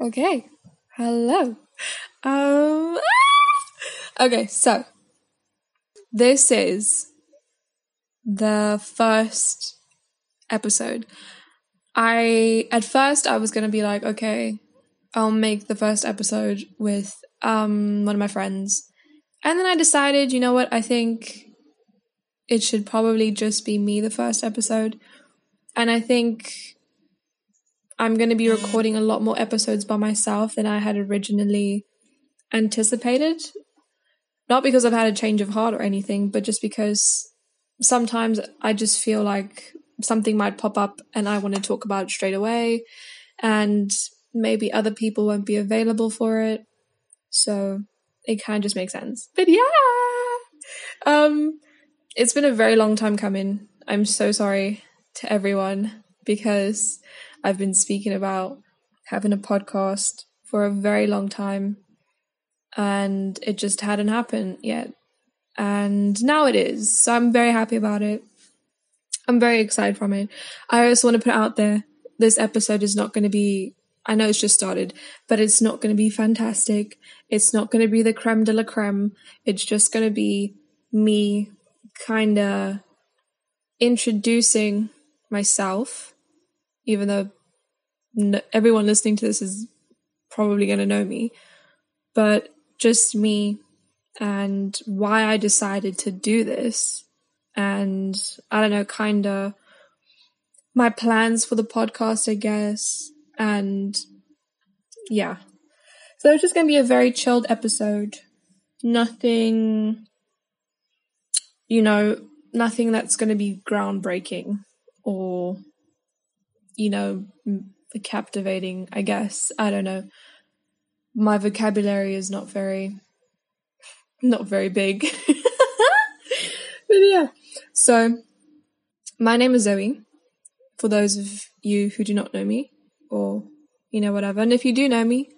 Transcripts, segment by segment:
Okay. Hello. Okay, so this is the first episode. At first I was going to be like, okay, I'll make the first episode with one of my friends. And then I decided, you know what, I think it should probably just be me the first episode. And I think I'm going to be recording a lot more episodes by myself than I had originally anticipated. Not because I've had a change of heart or anything, but just because sometimes I just feel like something might pop up and I want to talk about it straight away, and maybe other people won't be available for it. So it kind of just makes sense. But yeah! It's been a very long time coming. I'm so sorry to everyone, because I've been speaking about having a podcast for a very long time, and it just hadn't happened yet. And now it is. So I'm very happy about it. I'm very excited from it. I also want to put out there, this episode is not going to be, I know it's just started, but it's not going to be fantastic. It's not going to be the creme de la creme. It's just going to be me kind of introducing myself, even though everyone listening to this is probably going to know me, but just me and why I decided to do this. And I don't know, kind of my plans for the podcast, I guess. And yeah, so it's just going to be a very chilled episode. Nothing, you know, nothing that's going to be groundbreaking or, you know, captivating, I guess. I don't know. My vocabulary is not very big. But yeah. So my name is Zoe, for those of you who do not know me, or, you know, whatever. And if you do know me,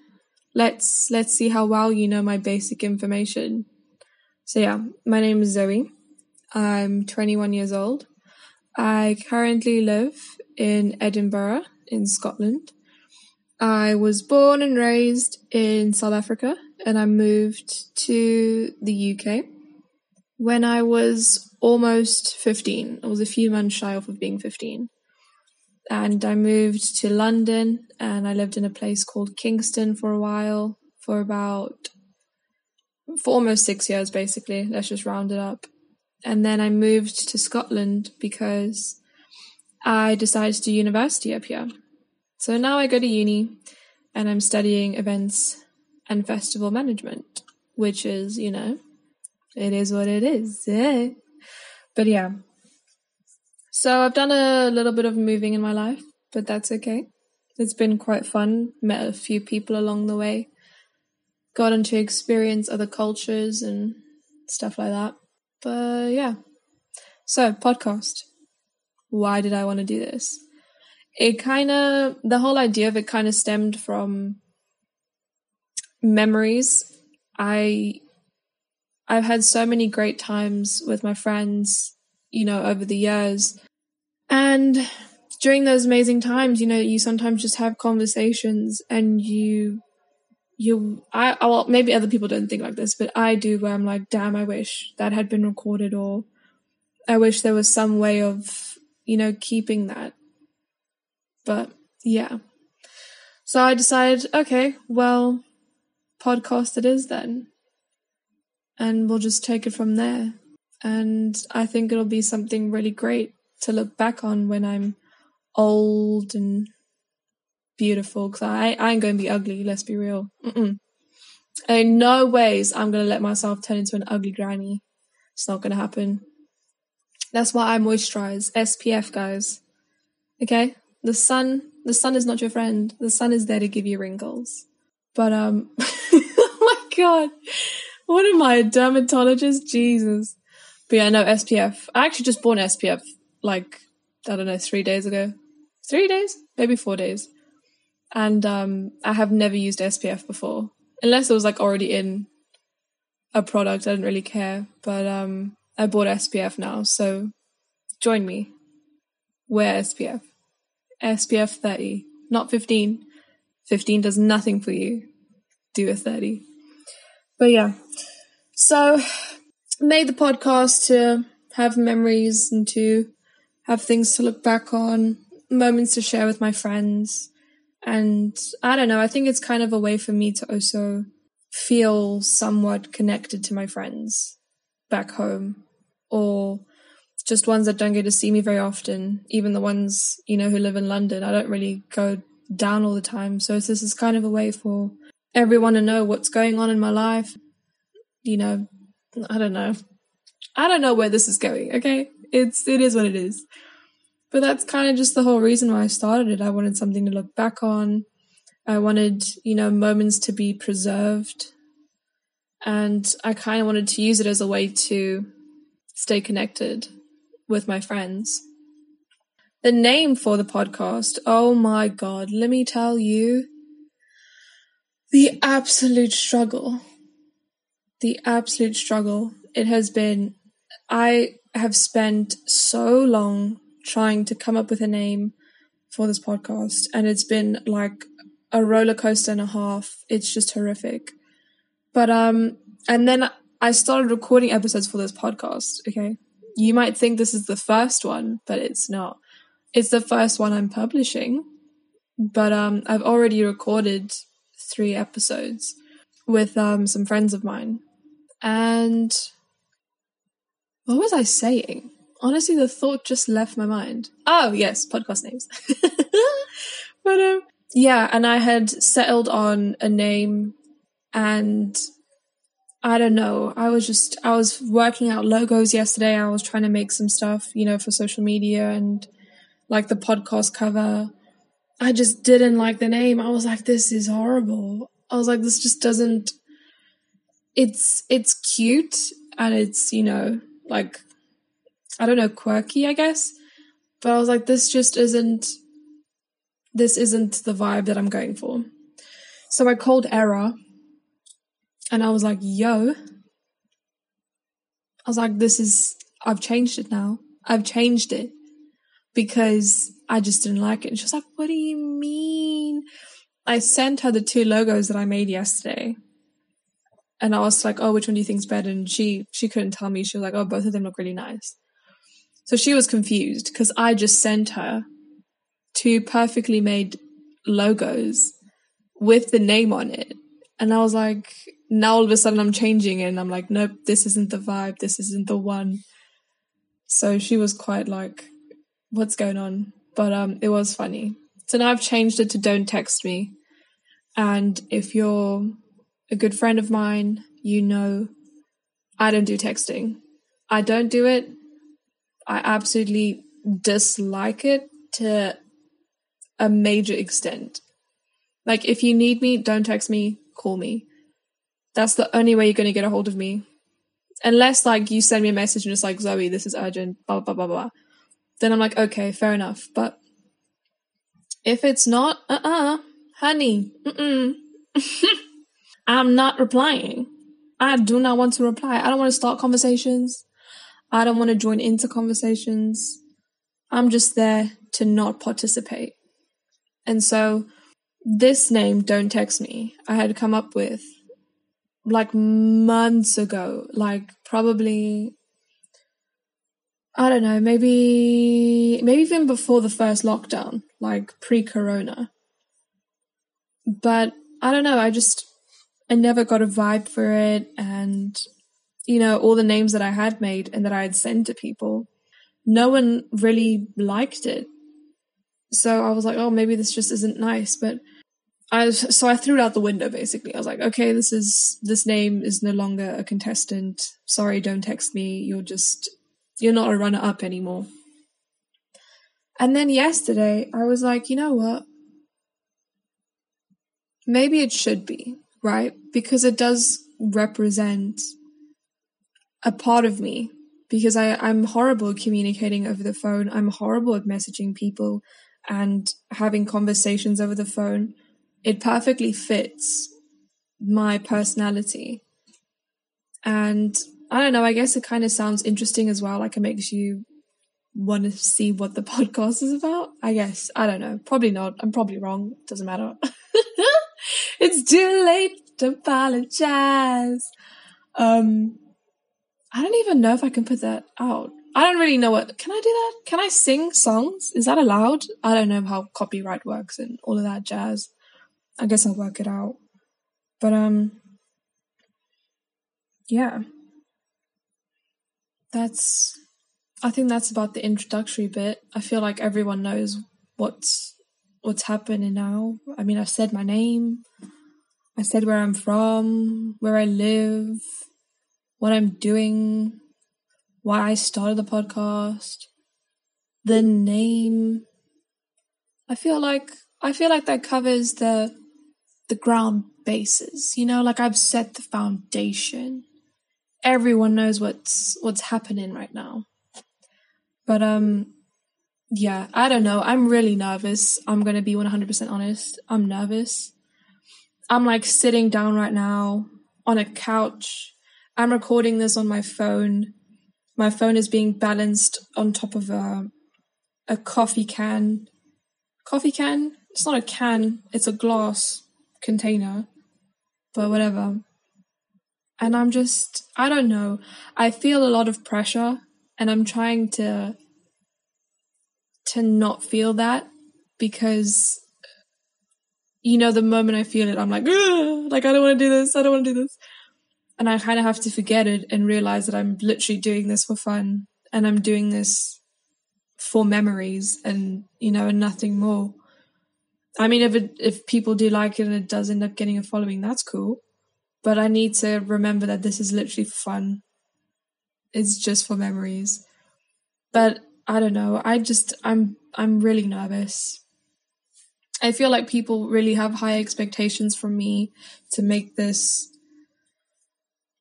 let's see how well you know my basic information. So yeah, my name is Zoe. I'm 21 years old. I currently live in Edinburgh in Scotland. I was born and raised in South Africa, and I moved to the UK when I was almost 15. I was a few months shy off of being 15. And I moved to London, and I lived in a place called Kingston for a while, for almost 6 years, basically. Let's just round it up. And then I moved to Scotland because I decided to do university up here. So now I go to uni, and I'm studying events and festival management, which is, you know, it is what it is. Yeah. But yeah. So I've done a little bit of moving in my life, but that's okay. It's been quite fun. Met a few people along the way. Gotten to experience other cultures and stuff like that. But yeah, so podcast, why did I want to do this? The whole idea of it kind of stemmed from memories. I've had so many great times with my friends, you know, over the years. And during those amazing times, you know, you sometimes just have conversations, and well, maybe other people don't think like this, but I do, where I'm like, damn, I wish that had been recorded, or I wish there was some way of, you know, keeping that. But yeah. So I decided, okay, well, podcast it is then. And we'll just take it from there. And I think it'll be something really great to look back on when I'm old and beautiful, because I ain't going to be ugly, let's be real. In no ways I'm going to let myself turn into an ugly granny. It's not going to happen. That's why I moisturize. SPF, guys. Okay? The sun is not your friend. The sun is there to give you wrinkles. But, oh my god. What am I, a dermatologist? Jesus. But yeah, no, SPF. I actually just bought an SPF, like, I don't know, 3 days ago. 3 days? Maybe 4 days. And I have never used SPF before, unless it was like already in a product. I didn't really care, but I bought SPF now, so join me. Wear SPF 30, not 15, 15 does nothing for you. Do a 30. But yeah, so made the podcast to have memories and to have things to look back on, moments to share with my friends. And I don't know, I think it's kind of a way for me to also feel somewhat connected to my friends back home, or just ones that don't get to see me very often, even the ones, you know, who live in London. I don't really go down all the time. So this is kind of a way for everyone to know what's going on in my life. You know, I don't know where this is going, okay? It is what it is. But that's kind of just the whole reason why I started it. I wanted something to look back on. I wanted, you know, moments to be preserved. And I kind of wanted to use it as a way to stay connected with my friends. The name for the podcast, oh my God, let me tell you, the absolute struggle. The absolute struggle. It has been, I have spent so long trying to come up with a name for this podcast, and it's been like a roller coaster and a half. It's just horrific. But and then I started recording episodes for this podcast. Okay, you might think this is the first one, but it's not. It's the first one I'm publishing, but I've already recorded 3 episodes with some friends of mine. And what was I saying? Honestly, the thought just left my mind. Oh, yes, podcast names. But yeah, and I had settled on a name, and I don't know. I was working out logos yesterday. I was trying to make some stuff, you know, for social media and like the podcast cover. I just didn't like the name. I was like, this is horrible. I was like, this just doesn't, it's cute and it's, you know, like, I don't know, quirky, I guess. But I was like, this isn't the vibe that I'm going for. So I called Error, and I was like, yo. I was like, I've changed it now. I've changed it because I just didn't like it. And she was like, what do you mean? I sent her the 2 logos that I made yesterday. And I was like, oh, which one do you think's better? And she couldn't tell me. She was like, oh, both of them look really nice. So she was confused because I just sent her 2 perfectly made logos with the name on it. And I was like, now all of a sudden I'm changing it. And I'm like, nope, this isn't the vibe. This isn't the one. So she was quite like, what's going on? But it was funny. So now I've changed it to Don't Text Me. And if you're a good friend of mine, you know, I don't do texting. I don't do it. I absolutely dislike it to a major extent. Like, if you need me, don't text me, call me. That's the only way you're going to get a hold of me. Unless, like, you send me a message and it's like, Zoe, this is urgent, blah, blah, blah, blah. Then I'm like, okay, fair enough. But if it's not, honey, I'm not replying. I do not want to reply. I don't want to start conversations. I don't want to join into conversations. I'm just there to not participate. And so this name, Don't Text Me, I had come up with like months ago, like probably, I don't know, maybe even before the first lockdown, like pre-corona. But I don't know, I never got a vibe for it. And, you know, all the names that I had made and that I had sent to people, no one really liked it. So I was like, oh, maybe this just isn't nice. But so I threw it out the window, basically. I was like, okay, this name is no longer a contestant. Sorry, don't text me. You're not a runner up anymore. And then yesterday I was like, you know what? Maybe it should be. Right? Because it does represent a part of me, because I'm horrible at communicating over the phone. I'm horrible at messaging people and having conversations over the phone. It perfectly fits my personality. And I don't know, I guess it kind of sounds interesting as well. Like, it makes you want to see what the podcast is about, I guess. I don't know. Probably not. I'm probably wrong. It doesn't matter. It's too late to apologize. I don't even know if I can put that out. I don't really know what... Can I do that? Can I sing songs? Is that allowed? I don't know how copyright works and all of that jazz. I guess I'll work it out. But, yeah. That's... I think that's about the introductory bit. I feel like everyone knows what's happening now. I mean, I've said my name. I said where I'm from, where I live, what I'm doing, why I started the podcast, the name. I feel like that covers the ground bases, you know, like I've set the foundation. Everyone knows what's happening right now. But, yeah, I don't know. I'm really nervous. I'm going to be 100% honest. I'm nervous. I'm like sitting down right now on a couch. I'm recording this on my phone. My phone is being balanced on top of a coffee can. Coffee can? It's not a can. It's a glass container, but whatever. And I'm just, I don't know. I feel a lot of pressure. And I'm trying to not feel that, because, you know, the moment I feel it, I'm like, ugh! Like, I don't want to do this. And I kind of have to forget it and realize that I'm literally doing this for fun, and I'm doing this for memories and, you know, and nothing more. I mean, if people do like it and it does end up getting a following, that's cool. But I need to remember that this is literally for fun. It's just for memories. But I don't know. I'm really nervous. I feel like people really have high expectations from me to make this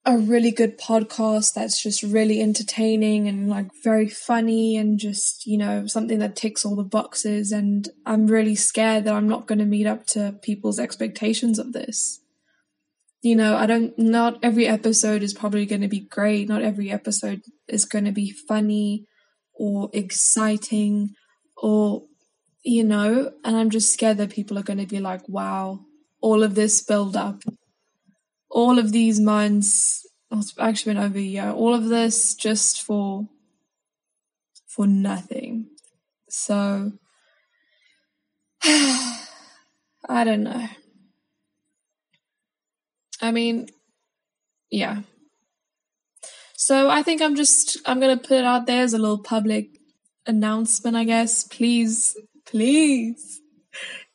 a really good podcast that's just really entertaining and like very funny and just, you know, something that ticks all the boxes. And I'm really scared that I'm not going to meet up to people's expectations of this. You know, not every episode is probably going to be great. Not every episode is going to be funny or exciting or, you know, and I'm just scared that people are going to be like, wow, all of this build up, all of these months, it's actually been over a year, all of this just for nothing. So I don't know. I mean, yeah. So I think I'm going to put it out there as a little public announcement, I guess. Please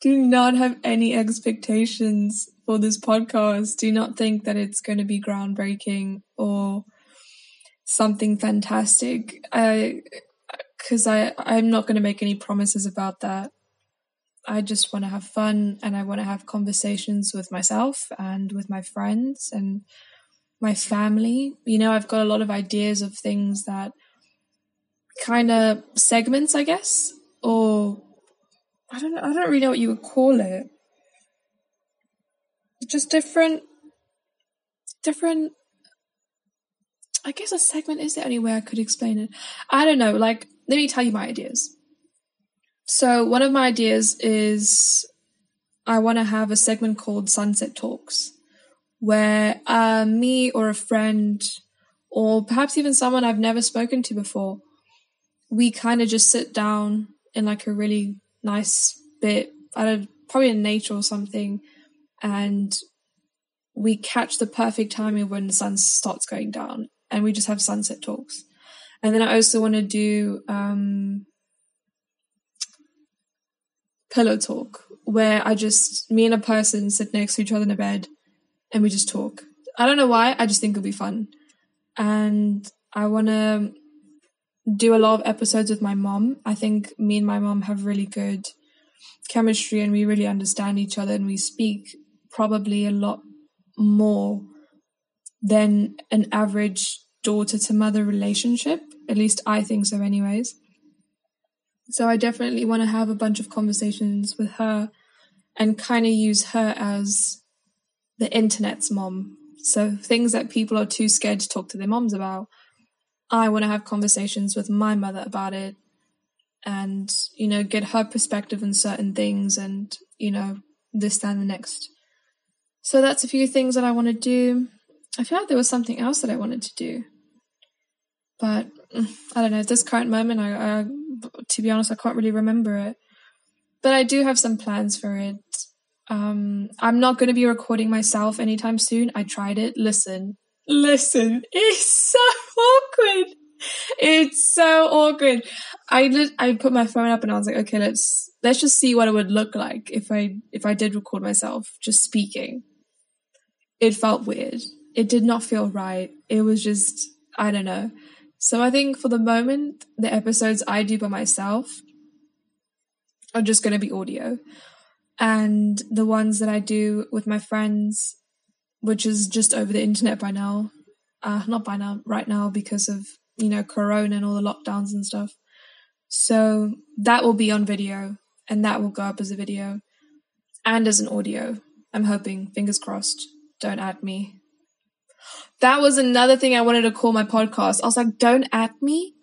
do not have any expectations for this podcast. Do not think that it's going to be groundbreaking or something fantastic. Because I'm not going to make any promises about that. I just want to have fun, and I want to have conversations with myself and with my friends and my family. You know, I've got a lot of ideas of things that kind of segments, I guess, or I don't really know what you would call it. Just different, I guess a segment is the only way I could explain it. I don't know. Like, let me tell you my ideas. So one of my ideas is I want to have a segment called Sunset Talks, where me or a friend, or perhaps even someone I've never spoken to before, we kind of just sit down in like a really nice bit, probably in nature or something, and we catch the perfect timing when the sun starts going down, and we just have sunset talks. And then I also want to do... pillow talk, where me and a person sit next to each other in a bed and we just talk. I don't know why, I just think it'll be fun. And I want to do a lot of episodes with my mom. I think me and my mom have really good chemistry and we really understand each other, and we speak probably a lot more than an average daughter to mother relationship. At least I think so anyways. So I definitely want to have a bunch of conversations with her and kind of use her as the internet's mom. So things that people are too scared to talk to their moms about, I want to have conversations with my mother about it and, you know, get her perspective on certain things and, you know, this, that, and the next. So that's a few things that I want to do. I feel like there was something else that I wanted to do. But I don't know, at this current moment, I to be honest, I can't really remember it. But I do have some plans for it. I'm not going to be recording myself anytime soon. I tried it. Listen, it's so awkward. It's so awkward. I put my phone up and I was like, okay, let's just see what it would look like if I did record myself just speaking. It felt weird. It did not feel right. It was just, I don't know. So I think for the moment, the episodes I do by myself are just going to be audio. And the ones that I do with my friends, which is just over the internet by now, right now because of, you know, Corona and all the lockdowns and stuff. So that will be on video and that will go up as a video and as an audio. I'm hoping, fingers crossed, don't at me. That was another thing I wanted to call my podcast. I was like, don't at me.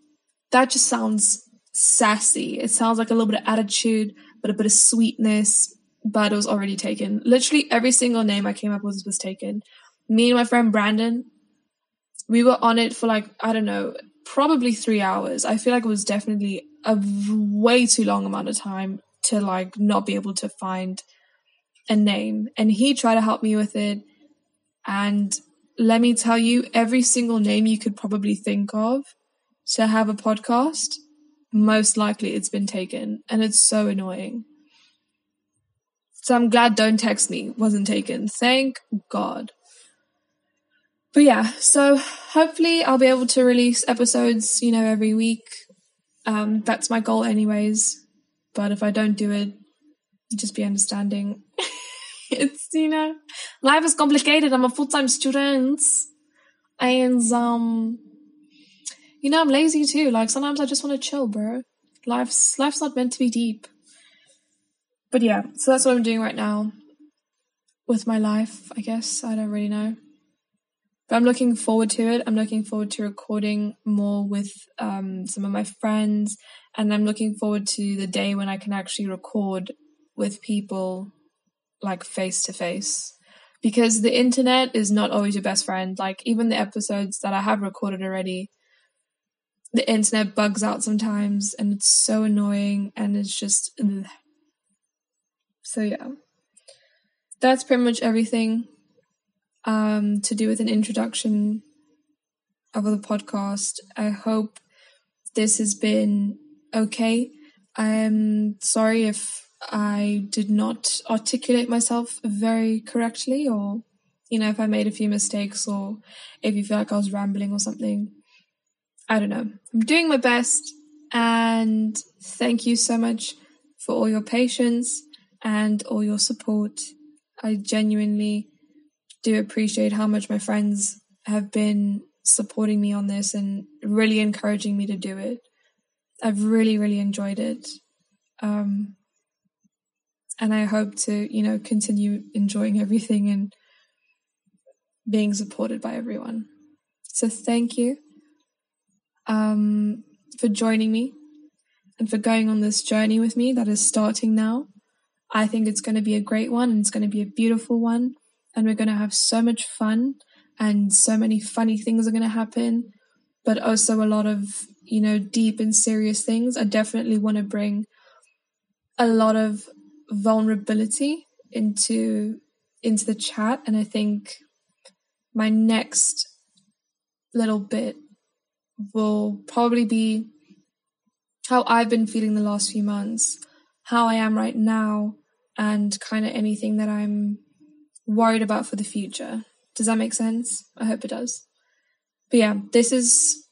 That just sounds sassy. It sounds like a little bit of attitude, but a bit of sweetness, but it was already taken. Literally every single name I came up with was taken. Me and my friend Brandon, we were on it for like, I don't know, probably 3 hours. I feel like it was definitely a way too long amount of time to like not be able to find a name. And he tried to help me with it. And let me tell you, every single name you could probably think of to have a podcast, most likely it's been taken. And it's so annoying. So I'm glad Don't Text Me wasn't taken. Thank God. But yeah, so hopefully I'll be able to release episodes, you know, every week. That's my goal anyways. But if I don't do it, just be understanding. It's, you know, life is complicated. I'm a full-time student. And, you know, I'm lazy too. Like, sometimes I just want to chill, bro. Life's not meant to be deep. But yeah, so that's what I'm doing right now with my life, I guess. I don't really know. But I'm looking forward to it. I'm looking forward to recording more with some of my friends. And I'm looking forward to the day when I can actually record with people, like, face-to-face. Because the internet is not always your best friend. Like, even the episodes that I have recorded already, the internet bugs out sometimes and it's so annoying and it's just... Ugh. So yeah, that's pretty much everything to do with an introduction of the podcast. I hope this has been okay. I am sorry if I did not articulate myself very correctly or, you know, if I made a few mistakes or if you feel like I was rambling or something. I don't know. I'm doing my best and thank you so much for all your patience and all your support. I genuinely do appreciate how much my friends have been supporting me on this and really encouraging me to do it. I've really, really enjoyed it. And I hope to, you know, continue enjoying everything and being supported by everyone. So thank you for joining me and for going on this journey with me that is starting now. I think it's going to be a great one and it's going to be a beautiful one and we're going to have so much fun and so many funny things are going to happen, but also a lot of, you know, deep and serious things. I definitely want to bring a lot of vulnerability into the chat, and I think my next little bit will probably be how I've been feeling the last few months, how I am right now, and kind of anything that I'm worried about for the future. Does that make sense? I hope it does. But yeah, this is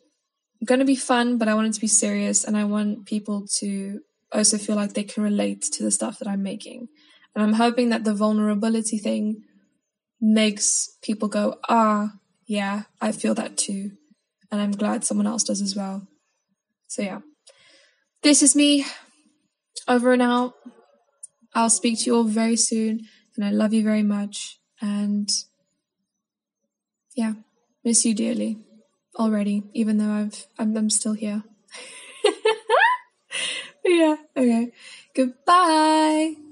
going to be fun, but I want it to be serious and I want people to also feel like they can relate to the stuff that I'm making. And I'm hoping that the vulnerability thing makes people go, ah, yeah, I feel that too. And I'm glad someone else does as well. So yeah, this is me. Over and out. I'll speak to you all very soon and I love you very much and yeah, miss you dearly already, even though I'm still here. But yeah, okay. Goodbye.